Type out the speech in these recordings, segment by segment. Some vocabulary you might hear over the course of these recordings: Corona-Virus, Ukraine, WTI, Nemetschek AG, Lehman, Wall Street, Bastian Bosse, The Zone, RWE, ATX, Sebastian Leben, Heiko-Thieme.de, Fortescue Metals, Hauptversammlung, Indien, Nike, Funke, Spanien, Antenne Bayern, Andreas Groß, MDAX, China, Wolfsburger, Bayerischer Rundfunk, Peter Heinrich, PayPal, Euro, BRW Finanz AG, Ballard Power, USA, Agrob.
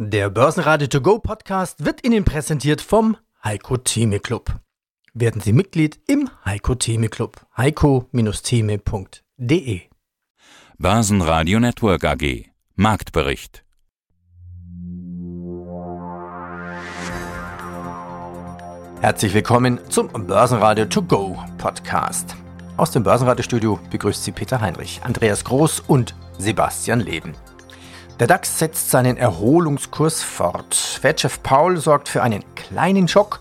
Der Börsenradio To Go Podcast wird Ihnen präsentiert vom Heiko-Thieme Club. Werden Sie Mitglied im Heiko-Thieme Club. Heiko-Thieme.de. Börsenradio Network AG. Marktbericht. Herzlich willkommen zum Börsenradio To Go Podcast. Aus dem Börsenradiostudio begrüßt Sie Peter Heinrich, Andreas Groß und Sebastian Leben. Der DAX setzt seinen Erholungskurs fort. Fed-Chef Powell sorgt für einen kleinen Schock.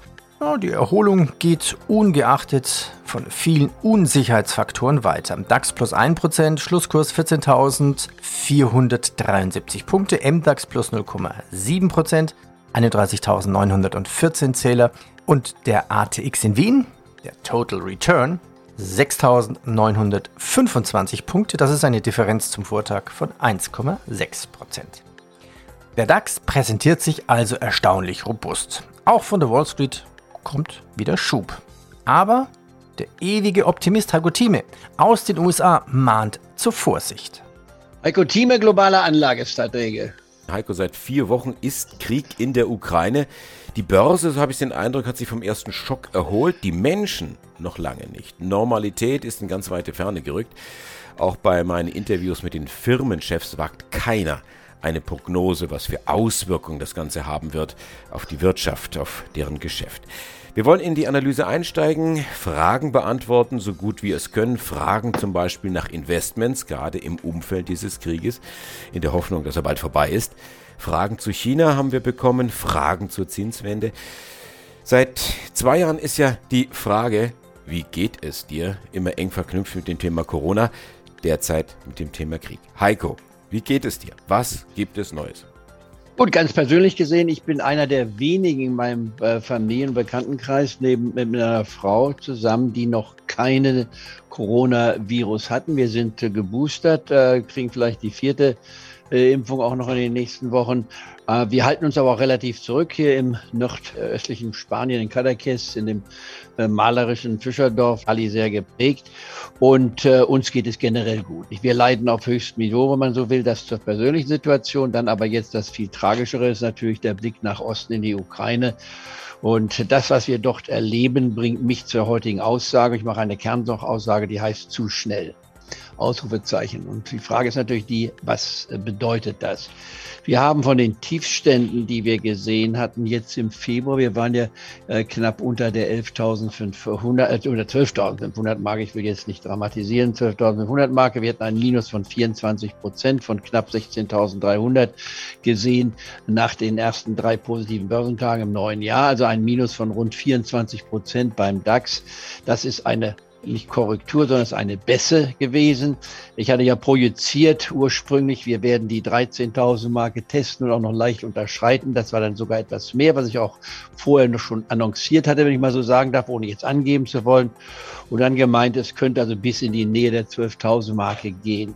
Die Erholung geht ungeachtet von vielen Unsicherheitsfaktoren weiter. DAX plus 1%, Schlusskurs 14.473 Punkte, MDAX plus 0,7%, 31.914 Zähler und der ATX in Wien, der Total Return, 6.925 Punkte, das ist eine Differenz zum Vortag von 1,6%. Der DAX präsentiert sich also erstaunlich robust. Auch von der Wall Street kommt wieder Schub. Aber der ewige Optimist Heiko Thieme aus den USA mahnt zur Vorsicht. Heiko Thieme, globale Anlagestratege. Heiko, seit 4 Wochen ist Krieg in der Ukraine. Die Börse, so habe ich den Eindruck, hat sich vom ersten Schock erholt. Die Menschen noch lange nicht. Normalität ist in ganz weite Ferne gerückt. Auch bei meinen Interviews mit den Firmenchefs wagt keiner eine Prognose, was für Auswirkungen das Ganze haben wird auf die Wirtschaft, auf deren Geschäft. Wir wollen in die Analyse einsteigen, Fragen beantworten, so gut wir es können. Fragen zum Beispiel nach Investments, gerade im Umfeld dieses Krieges, in der Hoffnung, dass er bald vorbei ist. Fragen zu China haben wir bekommen, Fragen zur Zinswende. Seit 2 Jahren ist ja die Frage, wie geht es dir, immer eng verknüpft mit dem Thema Corona, derzeit mit dem Thema Krieg. Heiko, wie geht es dir? Was gibt es Neues? Und ganz persönlich gesehen, ich bin einer der wenigen in meinem Familienbekanntenkreis mit meiner Frau zusammen, die noch keinen Corona-Virus hatten. Wir sind geboostert, kriegen vielleicht die 4. Impfung auch noch in den nächsten Wochen. Wir halten uns aber auch relativ zurück hier im nordöstlichen Spanien, in Cadaqués, in dem malerischen Fischerdorf, Ali sehr geprägt. Und uns geht es generell gut. Wir leiden auf höchstem Niveau, wenn man so will, das zur persönlichen Situation. Dann aber jetzt das viel Tragischere ist natürlich der Blick nach Osten in die Ukraine. Und das, was wir dort erleben, bringt mich zur heutigen Aussage. Ich mache eine Kernaussage, die heißt zu schnell. Ausrufezeichen. Und die Frage ist natürlich die, was bedeutet das? Wir haben von den Tiefständen, die wir gesehen hatten, jetzt im Februar, wir waren ja knapp unter der 11.500, oder 12.500 Marke, ich will jetzt nicht dramatisieren, 12.500 Marke, wir hatten ein Minus von 24%, von knapp 16.300 gesehen nach den ersten 3 positiven Börsentagen im neuen Jahr, also ein Minus von rund 24% beim DAX. Das ist eine nicht Korrektur, sondern es ist eine Bässe gewesen. Ich hatte ja projiziert ursprünglich, wir werden die 13.000 Marke testen und auch noch leicht unterschreiten. Das war dann sogar etwas mehr, was ich auch vorher noch schon annonciert hatte, wenn ich mal so sagen darf, ohne jetzt angeben zu wollen. Und dann gemeint, es könnte also bis in die Nähe der 12.000 Marke gehen.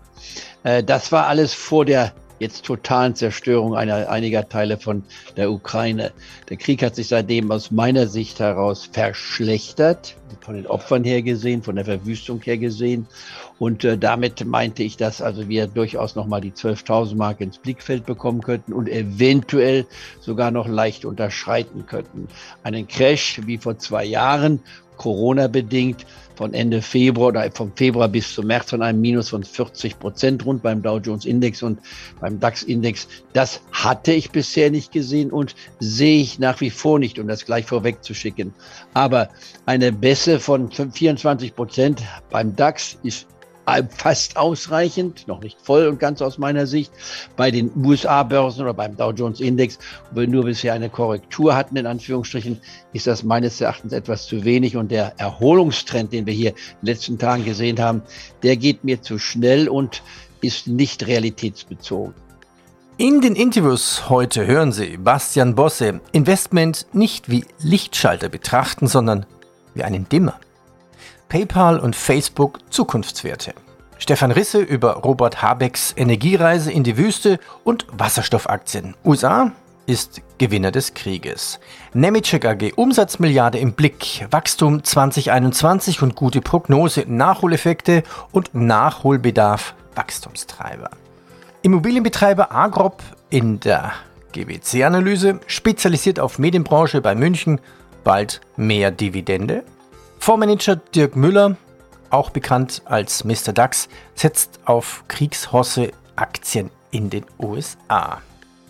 Das war alles vor der jetzt totalen Zerstörung einiger Teile von der Ukraine. Der Krieg hat sich seitdem aus meiner Sicht heraus verschlechtert, von den Opfern her gesehen, von der Verwüstung her gesehen. Und damit meinte ich, dass also wir durchaus nochmal die 12.000 Marke ins Blickfeld bekommen könnten und eventuell sogar noch leicht unterschreiten könnten. Einen Crash wie vor 2 Jahren, Corona-bedingt, von Ende Februar oder vom Februar bis zum März von einem Minus von 40% rund beim Dow Jones Index und beim DAX Index. Das hatte ich bisher nicht gesehen und sehe ich nach wie vor nicht, um das gleich vorwegzuschicken. Aber eine Bässe von 24% beim DAX ist fast ausreichend, noch nicht voll und ganz aus meiner Sicht, bei den USA-Börsen oder beim Dow Jones Index, wo wir nur bisher eine Korrektur hatten, in Anführungsstrichen, ist das meines Erachtens etwas zu wenig. Und der Erholungstrend, den wir hier in den letzten Tagen gesehen haben, der geht mir zu schnell und ist nicht realitätsbezogen. In den Interviews heute hören Sie Bastian Bosse, Investment nicht wie Lichtschalter betrachten, sondern wie einen Dimmer. PayPal und Facebook Zukunftswerte. Stefan Risse über Robert Habecks Energiereise in die Wüste und Wasserstoffaktien. USA ist Gewinner des Krieges. Nemetschek AG Umsatzmilliarde im Blick, Wachstum 2021 und gute Prognose, Nachholeffekte und Nachholbedarf, Wachstumstreiber. Immobilienbetreiber Agrob in der GWC-Analyse, spezialisiert auf Medienbranche bei München, bald mehr Dividende. Fondsmanager Dirk Müller, auch bekannt als Mr. DAX, setzt auf Kriegshosse-Aktien in den USA.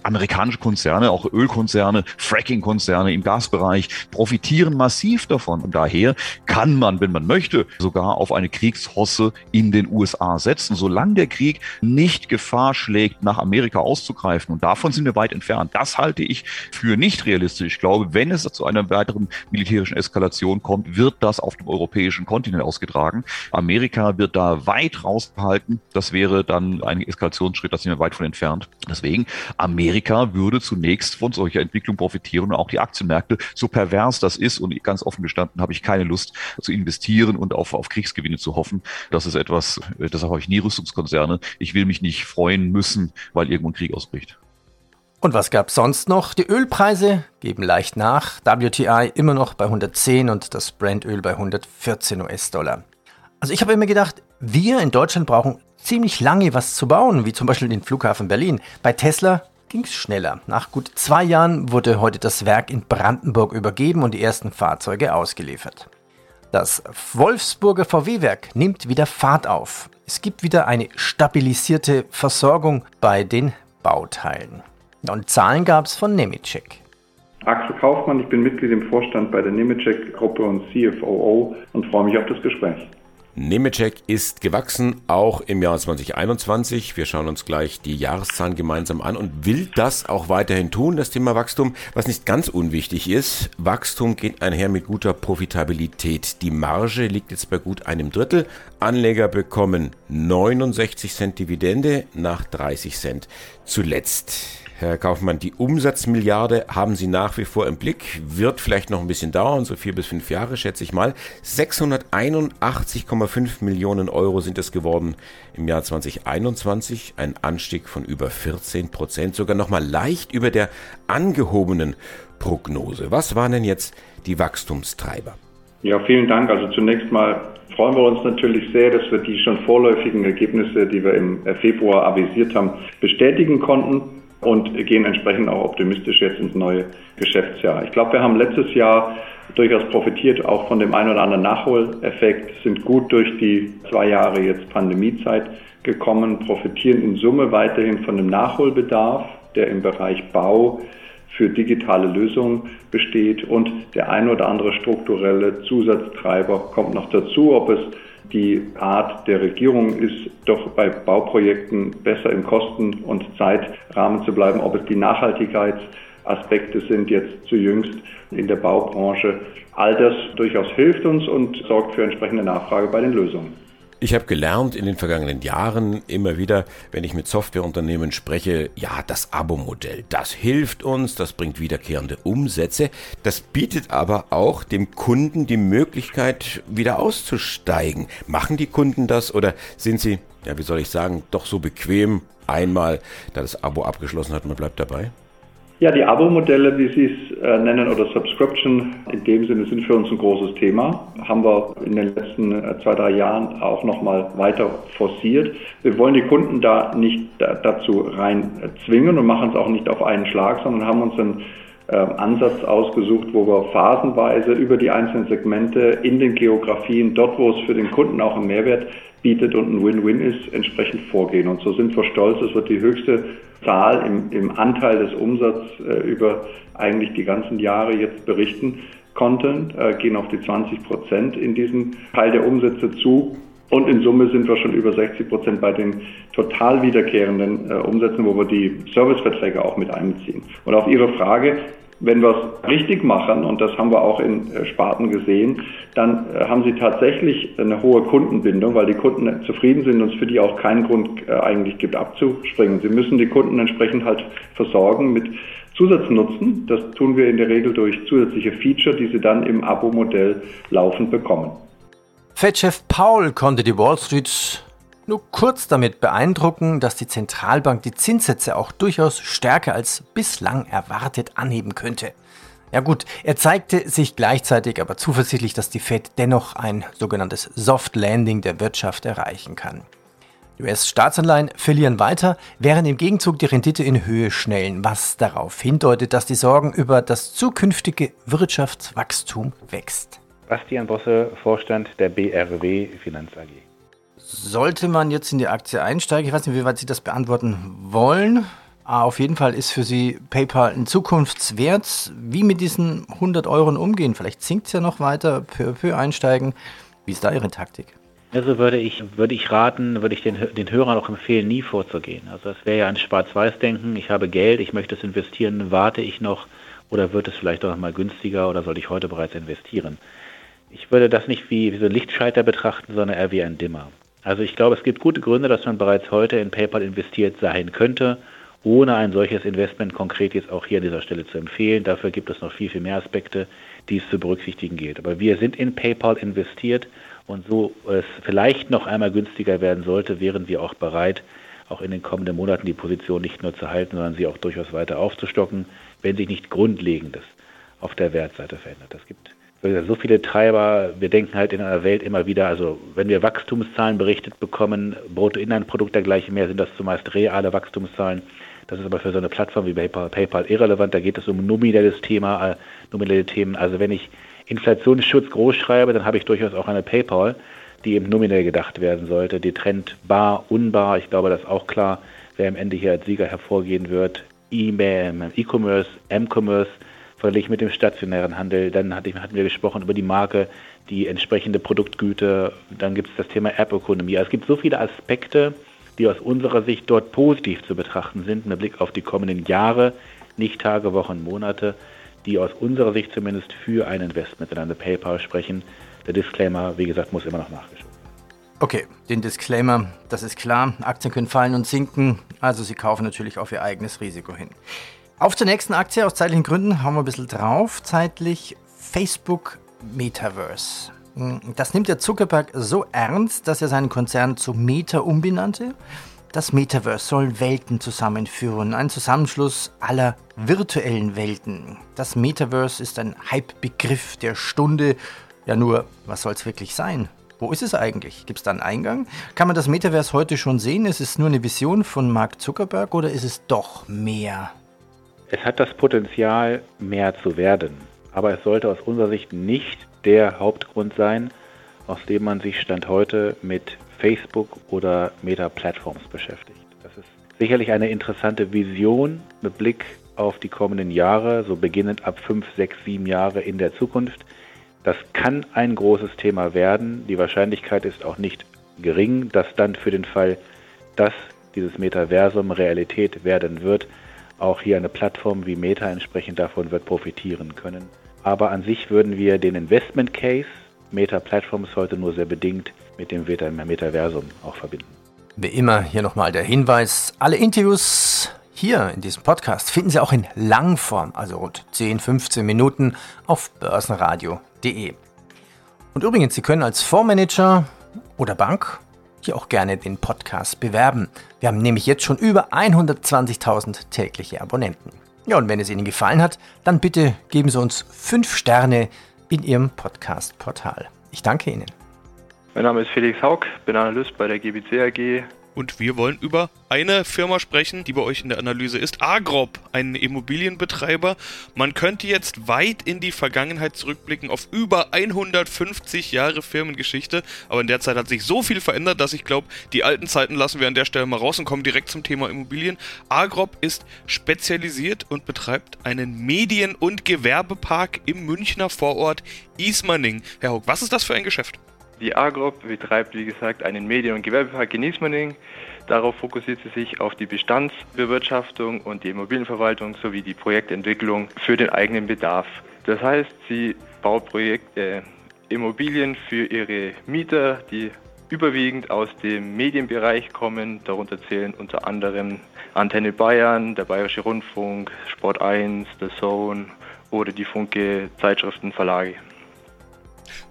Amerikanische Konzerne, auch Ölkonzerne, Fracking-Konzerne im Gasbereich profitieren massiv davon. Und daher kann man, wenn man möchte, sogar auf eine Kriegshosse in den USA setzen, solange der Krieg nicht Gefahr schlägt, nach Amerika auszugreifen. Und davon sind wir weit entfernt. Das halte ich für nicht realistisch. Ich glaube, wenn es zu einer weiteren militärischen Eskalation kommt, wird das auf dem europäischen Kontinent ausgetragen. Amerika wird da weit rausgehalten. Das wäre dann ein Eskalationsschritt, da sind wir weit von entfernt. Deswegen, Amerika würde zunächst von solcher Entwicklung profitieren und auch die Aktienmärkte, so pervers das ist. Und ganz offen gestanden habe ich keine Lust zu investieren und auf Kriegsgewinne zu hoffen. Das ist etwas, deshalb habe ich nie Rüstungskonzerne. Ich will mich nicht freuen müssen, weil irgendwo ein Krieg ausbricht. Und was gab es sonst noch? Die Ölpreise geben leicht nach. WTI immer noch bei 110 und das Brandöl bei 114 US-Dollar. Also ich habe immer gedacht, wir in Deutschland brauchen ziemlich lange was zu bauen, wie zum Beispiel den Flughafen Berlin. Bei Tesla ging es schneller. Nach gut 2 Jahren wurde heute das Werk in Brandenburg übergeben und die ersten Fahrzeuge ausgeliefert. Das Wolfsburger VW-Werk nimmt wieder Fahrt auf. Es gibt wieder eine stabilisierte Versorgung bei den Bauteilen. Und Zahlen gab es von Nemetschek. Axel Kaufmann, ich bin Mitglied im Vorstand bei der Nemetschek-Gruppe und CFOO und freue mich auf das Gespräch. Nemetschek ist gewachsen, auch im Jahr 2021. Wir schauen uns gleich die Jahreszahlen gemeinsam an und will das auch weiterhin tun, das Thema Wachstum, was nicht ganz unwichtig ist. Wachstum geht einher mit guter Profitabilität. Die Marge liegt jetzt bei gut 1/3. Anleger bekommen 69 Cent Dividende nach 30 Cent zuletzt. Herr Kaufmann, die Umsatzmilliarde haben Sie nach wie vor im Blick, wird vielleicht noch ein bisschen dauern, so 4 bis 5 Jahre schätze ich mal. 681,5 Millionen Euro sind es geworden im Jahr 2021, ein Anstieg von über 14%, sogar nochmal leicht über der angehobenen Prognose. Was waren denn jetzt die Wachstumstreiber? Ja, vielen Dank. Also zunächst mal freuen wir uns natürlich sehr, dass wir die schon vorläufigen Ergebnisse, die wir im Februar avisiert haben, bestätigen konnten. Und gehen entsprechend auch optimistisch jetzt ins neue Geschäftsjahr. Ich glaube, wir haben letztes Jahr durchaus profitiert, auch von dem einen oder anderen Nachholeffekt, sind gut durch die 2 Jahre jetzt Pandemiezeit gekommen, profitieren in Summe weiterhin von dem Nachholbedarf, der im Bereich Bau für digitale Lösungen besteht. Und der ein oder andere strukturelle Zusatztreiber kommt noch dazu, ob es die Art der Regierung ist, doch bei Bauprojekten besser im Kosten- und Zeitrahmen zu bleiben, ob es die Nachhaltigkeitsaspekte sind jetzt zu jüngst in der Baubranche. All das durchaus hilft uns und sorgt für entsprechende Nachfrage bei den Lösungen. Ich habe gelernt in den vergangenen Jahren immer wieder, wenn ich mit Softwareunternehmen spreche, ja, das Abo-Modell, das hilft uns, das bringt wiederkehrende Umsätze. Das bietet aber auch dem Kunden die Möglichkeit, wieder auszusteigen. Machen die Kunden das oder sind sie, ja, wie soll ich sagen, doch so bequem, einmal, da das Abo abgeschlossen hat, man bleibt dabei? Ja, die Abo-Modelle, wie Sie es nennen, oder Subscription, in dem Sinne sind für uns ein großes Thema. Haben wir in den letzten 2-3 Jahren auch nochmal weiter forciert. Wir wollen die Kunden da nicht dazu rein zwingen und machen es auch nicht auf einen Schlag, sondern haben uns einen Ansatz ausgesucht, wo wir phasenweise über die einzelnen Segmente in den Geografien, dort wo es für den Kunden auch einen Mehrwert bietet und ein Win-Win ist, entsprechend vorgehen. Und so sind wir stolz, es wird die höchste Zahl im Anteil des Umsatzes über eigentlich die ganzen Jahre jetzt berichten konnten, gehen auf die 20% in diesem Teil der Umsätze zu. Und in Summe sind wir schon über 60% bei den total wiederkehrenden Umsätzen, wo wir die Serviceverträge auch mit einbeziehen. Und auf Ihre Frage, wenn wir es richtig machen, und das haben wir auch in Sparten gesehen, dann haben sie tatsächlich eine hohe Kundenbindung, weil die Kunden zufrieden sind und es für die auch keinen Grund eigentlich gibt, abzuspringen. Sie müssen die Kunden entsprechend halt versorgen mit Zusatznutzen. Das tun wir in der Regel durch zusätzliche Feature, die sie dann im Abo-Modell laufend bekommen. Fed-Chef Powell konnte die Wall Street nur kurz damit beeindrucken, dass die Zentralbank die Zinssätze auch durchaus stärker als bislang erwartet anheben könnte. Ja gut, er zeigte sich gleichzeitig aber zuversichtlich, dass die Fed dennoch ein sogenanntes Soft Landing der Wirtschaft erreichen kann. US-Staatsanleihen verlieren weiter, während im Gegenzug die Rendite in Höhe schnellen, was darauf hindeutet, dass die Sorgen über das zukünftige Wirtschaftswachstum wächst. Bastian Bosse, Vorstand der BRW Finanz AG. Sollte man jetzt in die Aktie einsteigen? Ich weiß nicht, wie weit Sie das beantworten wollen. Aber auf jeden Fall ist für Sie PayPal ein Zukunftswert. Wie mit diesen 100 Euro umgehen? Vielleicht sinkt es ja noch weiter, peu à peu einsteigen. Wie ist da Ihre Taktik? Also würde ich den Hörern auch empfehlen, nie vorzugehen. Also das wäre ja ein Schwarz-Weiß-Denken. Ich habe Geld, ich möchte es investieren, warte ich noch oder wird es vielleicht doch mal günstiger oder soll ich heute bereits investieren? Ich würde das nicht wie so einen Lichtschalter betrachten, sondern eher wie ein Dimmer. Also ich glaube, es gibt gute Gründe, dass man bereits heute in PayPal investiert sein könnte, ohne ein solches Investment konkret jetzt auch hier an dieser Stelle zu empfehlen. Dafür gibt es noch viel, viel mehr Aspekte, die es zu berücksichtigen gilt. Aber wir sind in PayPal investiert. Und so es vielleicht noch einmal günstiger werden sollte, wären wir auch bereit, auch in den kommenden Monaten die Position nicht nur zu halten, sondern sie auch durchaus weiter aufzustocken, wenn sich nicht Grundlegendes auf der Wertseite verändert. Es gibt so viele Treiber, wir denken halt in einer Welt immer wieder, also wenn wir Wachstumszahlen berichtet bekommen, Bruttoinlandprodukt dergleichen mehr, sind das zumeist reale Wachstumszahlen. Das ist aber für so eine Plattform wie PayPal irrelevant, da geht es um nominelle Themen. Also wenn ich Inflationsschutz groß schreibe, dann habe ich durchaus auch eine PayPal, die eben nominell gedacht werden sollte. Die Trend bar, unbar, ich glaube, das ist auch klar, wer am Ende hier als Sieger hervorgehen wird. E-Commerce, M-Commerce, verglichen mit dem stationären Handel. Dann hatten wir gesprochen über die Marke, die entsprechende Produktgüte. Dann gibt es das Thema App-Ökonomie. Also es gibt so viele Aspekte, die aus unserer Sicht dort positiv zu betrachten sind, mit Blick auf die kommenden Jahre, nicht Tage, Wochen, Monate, die aus unserer Sicht zumindest für ein Investment in eine PayPal sprechen. Der Disclaimer, wie gesagt, muss immer noch nachgeschoben werden. Okay, den Disclaimer, das ist klar. Aktien können fallen und sinken, also Sie kaufen natürlich auf Ihr eigenes Risiko hin. Auf zur nächsten Aktie, aus zeitlichen Gründen hauen wir ein bisschen drauf. Zeitlich Facebook Metaverse. Das nimmt der Zuckerberg so ernst, dass er seinen Konzern zu Meta umbenannte. Das Metaverse soll Welten zusammenführen, ein Zusammenschluss aller virtuellen Welten. Das Metaverse ist ein Hype-Begriff der Stunde. Ja nur, was soll es wirklich sein? Wo ist es eigentlich? Gibt es da einen Eingang? Kann man das Metaverse heute schon sehen? Ist es nur eine Vision von Mark Zuckerberg oder ist es doch mehr? Es hat das Potenzial, mehr zu werden. Aber es sollte aus unserer Sicht nicht der Hauptgrund sein, aus dem man sich Stand heute mit Facebook oder Meta Platforms beschäftigt. Das ist sicherlich eine interessante Vision mit Blick auf die kommenden Jahre, so beginnend ab 5, 6, 7 Jahre in der Zukunft. Das kann ein großes Thema werden. Die Wahrscheinlichkeit ist auch nicht gering, dass dann für den Fall, dass dieses Metaversum Realität werden wird, auch hier eine Plattform wie Meta entsprechend davon wird profitieren können. Aber an sich würden wir den Investment Case Meta Platforms heute nur sehr bedingt mit dem Metaversum auch verbinden. Wie immer hier nochmal der Hinweis, alle Interviews hier in diesem Podcast finden Sie auch in Langform, also rund 10, 15 Minuten auf börsenradio.de. Und übrigens, Sie können als Fondsmanager oder Bank hier auch gerne den Podcast bewerben. Wir haben nämlich jetzt schon über 120.000 tägliche Abonnenten. Ja, und wenn es Ihnen gefallen hat, dann bitte geben Sie uns 5 Sterne in Ihrem Podcast-Portal. Ich danke Ihnen. Mein Name ist Felix Haug, bin Analyst bei der GBC AG. Und wir wollen über eine Firma sprechen, die bei euch in der Analyse ist. Agrob, ein Immobilienbetreiber. Man könnte jetzt weit in die Vergangenheit zurückblicken auf über 150 Jahre Firmengeschichte. Aber in der Zeit hat sich so viel verändert, dass ich glaube, die alten Zeiten lassen wir an der Stelle mal raus und kommen direkt zum Thema Immobilien. Agrob ist spezialisiert und betreibt einen Medien- und Gewerbepark im Münchner Vorort Ismaning. Herr Haug, was ist das für ein Geschäft? Die Agrob betreibt, wie gesagt, einen Medien- und Gewerbepark in Ismaning. Darauf fokussiert sie sich auf die Bestandsbewirtschaftung und die Immobilienverwaltung sowie die Projektentwicklung für den eigenen Bedarf. Das heißt, sie baut Immobilien für ihre Mieter, die überwiegend aus dem Medienbereich kommen. Darunter zählen unter anderem Antenne Bayern, der Bayerische Rundfunk, Sport 1, The Zone oder die Funke Zeitschriften, Verlage.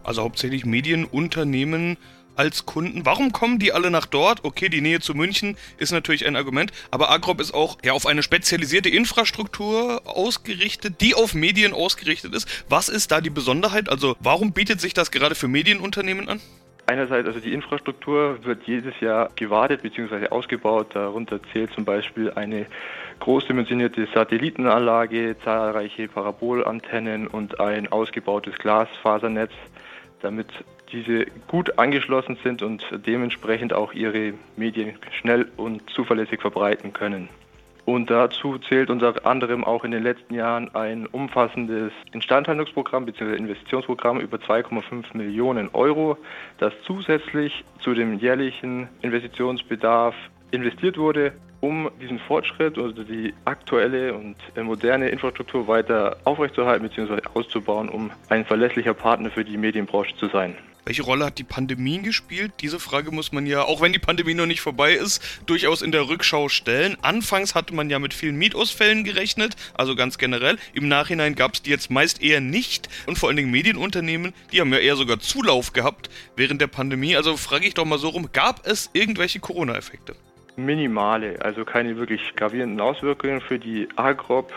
Also hauptsächlich Medienunternehmen als Kunden. Warum kommen die alle nach dort? Okay, die Nähe zu München ist natürlich ein Argument, aber Agrob ist auch auf eine spezialisierte Infrastruktur ausgerichtet, die auf Medien ausgerichtet ist. Was ist da die Besonderheit? Also warum bietet sich das gerade für Medienunternehmen an? Einerseits, also die Infrastruktur wird jedes Jahr gewartet bzw. ausgebaut. Darunter zählt zum Beispiel eine großdimensionierte Satellitenanlage, zahlreiche Parabolantennen und ein ausgebautes Glasfasernetz, damit diese gut angeschlossen sind und dementsprechend auch ihre Medien schnell und zuverlässig verbreiten können. Und dazu zählt unter anderem auch in den letzten Jahren ein umfassendes Instandhaltungsprogramm bzw. Investitionsprogramm über 2,5 Millionen Euro, das zusätzlich zu dem jährlichen Investitionsbedarf investiert wurde, um diesen Fortschritt, also die aktuelle und moderne Infrastruktur weiter aufrechtzuerhalten bzw. auszubauen, um ein verlässlicher Partner für die Medienbranche zu sein. Welche Rolle hat die Pandemie gespielt? Diese Frage muss man ja, auch wenn die Pandemie noch nicht vorbei ist, durchaus in der Rückschau stellen. Anfangs hatte man ja mit vielen Mietausfällen gerechnet, also ganz generell. Im Nachhinein gab es die jetzt meist eher nicht. Und vor allen Dingen Medienunternehmen, die haben ja eher sogar Zulauf gehabt während der Pandemie. Also frage ich doch mal so rum, gab es irgendwelche Corona-Effekte? Minimale, also keine wirklich gravierenden Auswirkungen für die Agrob.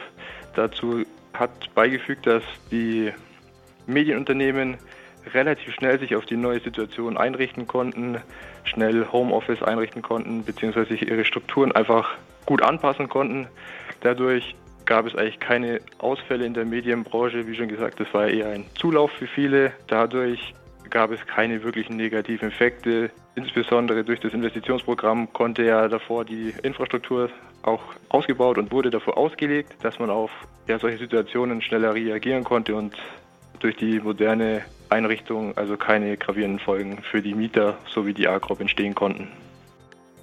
Dazu hat beigefügt, dass die Medienunternehmen relativ schnell sich auf die neue Situation einrichten konnten, schnell Homeoffice einrichten konnten, beziehungsweise sich ihre Strukturen einfach gut anpassen konnten. Dadurch gab es eigentlich keine Ausfälle in der Medienbranche. Wie schon gesagt, das war eher ein Zulauf für viele. Dadurch gab es keine wirklichen negativen Effekte. Insbesondere durch das Investitionsprogramm konnte ja davor die Infrastruktur auch ausgebaut und wurde davor ausgelegt, dass man auf solche Situationen schneller reagieren konnte und durch die moderne Einrichtung also keine gravierenden Folgen für die Mieter sowie die Agrob entstehen konnten.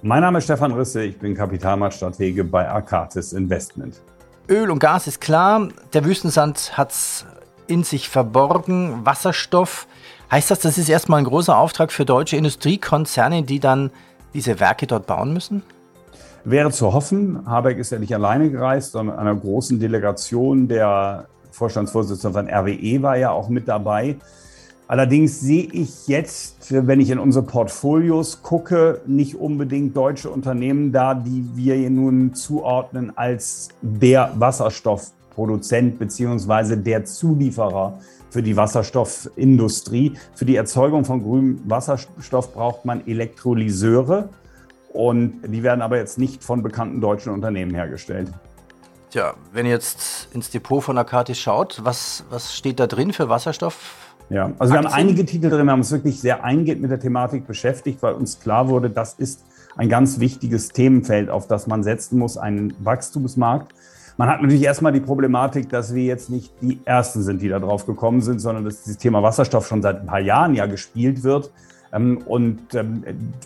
Mein Name ist Stefan Risse, ich bin Kapitalmarktstratege bei Arcatis Investment. Öl und Gas ist klar, der Wüstensand hat es in sich verborgen, Wasserstoff. Heißt das, das ist erstmal ein großer Auftrag für deutsche Industriekonzerne, die dann diese Werke dort bauen müssen? Wäre zu hoffen. Habeck ist ja nicht alleine gereist, sondern mit einer großen Delegation. Der Vorstandsvorsitzende von RWE war ja auch mit dabei. Allerdings sehe ich jetzt, wenn ich in unsere Portfolios gucke, nicht unbedingt deutsche Unternehmen da, die wir hier nun zuordnen als der Wasserstoffproduzent bzw. der Zulieferer für die Wasserstoffindustrie. Für die Erzeugung von grünem Wasserstoff braucht man Elektrolyseure und die werden aber jetzt nicht von bekannten deutschen Unternehmen hergestellt. Tja, wenn ihr jetzt ins Depot von Arcatis schaut, was steht da drin für Wasserstoff? Ja, also wir haben einige Titel drin, wir haben uns wirklich sehr eingehend mit der Thematik beschäftigt, weil uns klar wurde, das ist ein ganz wichtiges Themenfeld, auf das man setzen muss, einen Wachstumsmarkt. Man hat natürlich erstmal die Problematik, dass wir jetzt nicht die Ersten sind, die da drauf gekommen sind, sondern dass dieses Thema Wasserstoff schon seit ein paar Jahren ja gespielt wird. Und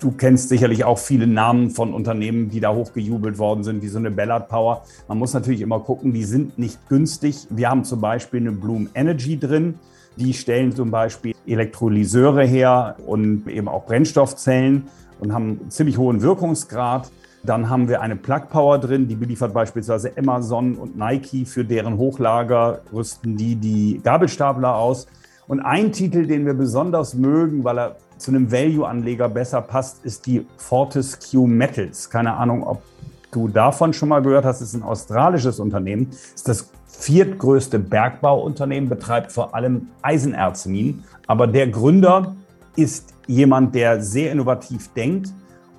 du kennst sicherlich auch viele Namen von Unternehmen, die da hochgejubelt worden sind, wie so eine Ballard Power. Man muss natürlich immer gucken, die sind nicht günstig. Wir haben zum Beispiel eine Bloom Energy drin. Die stellen zum Beispiel Elektrolyseure her und eben auch Brennstoffzellen und haben einen ziemlich hohen Wirkungsgrad. Dann haben wir eine Plug Power drin, die beliefert beispielsweise Amazon und Nike. Für deren Hochlager rüsten die Gabelstapler aus. Und ein Titel, den wir besonders mögen, weil er zu einem Value-Anleger besser passt, ist die Fortescue Metals. Keine Ahnung, ob du davon schon mal gehört hast. Es ist ein australisches Unternehmen, ist das viertgrößte Bergbauunternehmen, betreibt vor allem Eisenerzminen. Aber der Gründer ist jemand, der sehr innovativ denkt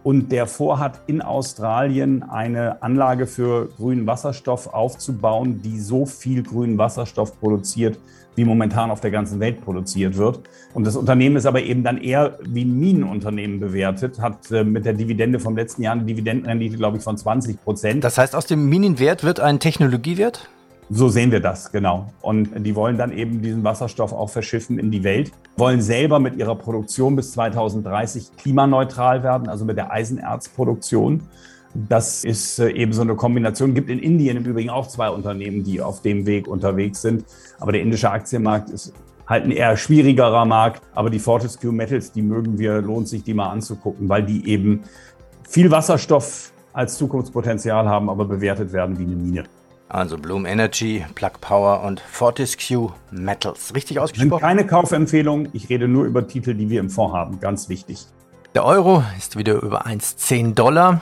und der vorhat, in Australien eine Anlage für grünen Wasserstoff aufzubauen, die so viel grünen Wasserstoff produziert, wie momentan auf der ganzen Welt produziert wird. Und das Unternehmen ist aber eben dann eher wie ein Minenunternehmen bewertet, hat mit der Dividende vom letzten Jahr eine Dividendenrendite, glaube ich, von 20%. Das heißt, aus dem Minenwert wird ein Technologiewert? So sehen wir das, genau. Und die wollen dann eben diesen Wasserstoff auch verschiffen in die Welt, wollen selber mit ihrer Produktion bis 2030 klimaneutral werden, also mit der Eisenerzproduktion. Das ist eben so eine Kombination. Es gibt in Indien im Übrigen auch zwei Unternehmen, die auf dem Weg unterwegs sind. Aber der indische Aktienmarkt ist halt ein eher schwierigerer Markt. Aber die Fortescue Metals, die mögen wir, lohnt sich die mal anzugucken, weil die eben viel Wasserstoff als Zukunftspotenzial haben, aber bewertet werden wie eine Mine. Also Bloom Energy, Plug Power und Fortescue Metals. Richtig ausgesprochen? Keine Kaufempfehlung. Ich rede nur über Titel, die wir im Fonds haben. Ganz wichtig. Der Euro ist wieder über $1,10.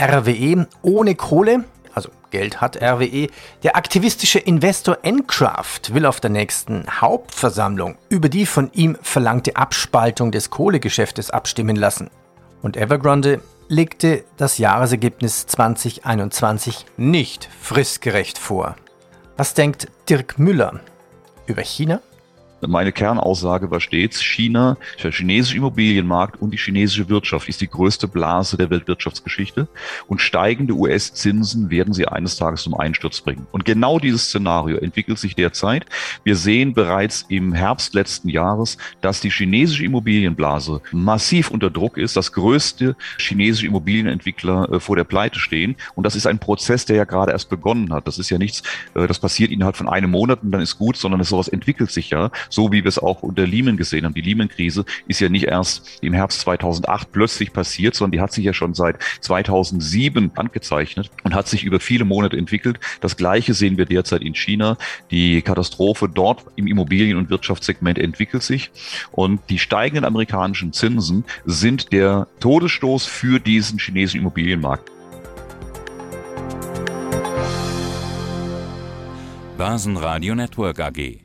RWE ohne Kohle, also Geld hat RWE. Der aktivistische Investor Enkraft will auf der nächsten Hauptversammlung über die von ihm verlangte Abspaltung des Kohlegeschäftes abstimmen lassen. Und Evergrande legte das Jahresergebnis 2021 nicht fristgerecht vor. Was denkt Dirk Müller über China? Meine Kernaussage war stets, China, der chinesische Immobilienmarkt und die chinesische Wirtschaft ist die größte Blase der Weltwirtschaftsgeschichte und steigende US-Zinsen werden sie eines Tages zum Einsturz bringen. Und genau dieses Szenario entwickelt sich derzeit. Wir sehen bereits im Herbst letzten Jahres, dass die chinesische Immobilienblase massiv unter Druck ist, dass größte chinesische Immobilienentwickler vor der Pleite stehen und das ist ein Prozess, der ja gerade erst begonnen hat. Das ist ja nichts, das passiert innerhalb von einem Monat und dann ist gut, sondern sowas entwickelt sich ja. So wie wir es auch unter Lehman gesehen haben. Die Lehman-Krise ist ja nicht erst im Herbst 2008 plötzlich passiert, sondern die hat sich ja schon seit 2007 angezeichnet und hat sich über viele Monate entwickelt. Das Gleiche sehen wir derzeit in China. Die Katastrophe dort im Immobilien- und Wirtschaftssegment entwickelt sich und die steigenden amerikanischen Zinsen sind der Todesstoß für diesen chinesischen Immobilienmarkt. Börsenradio Network AG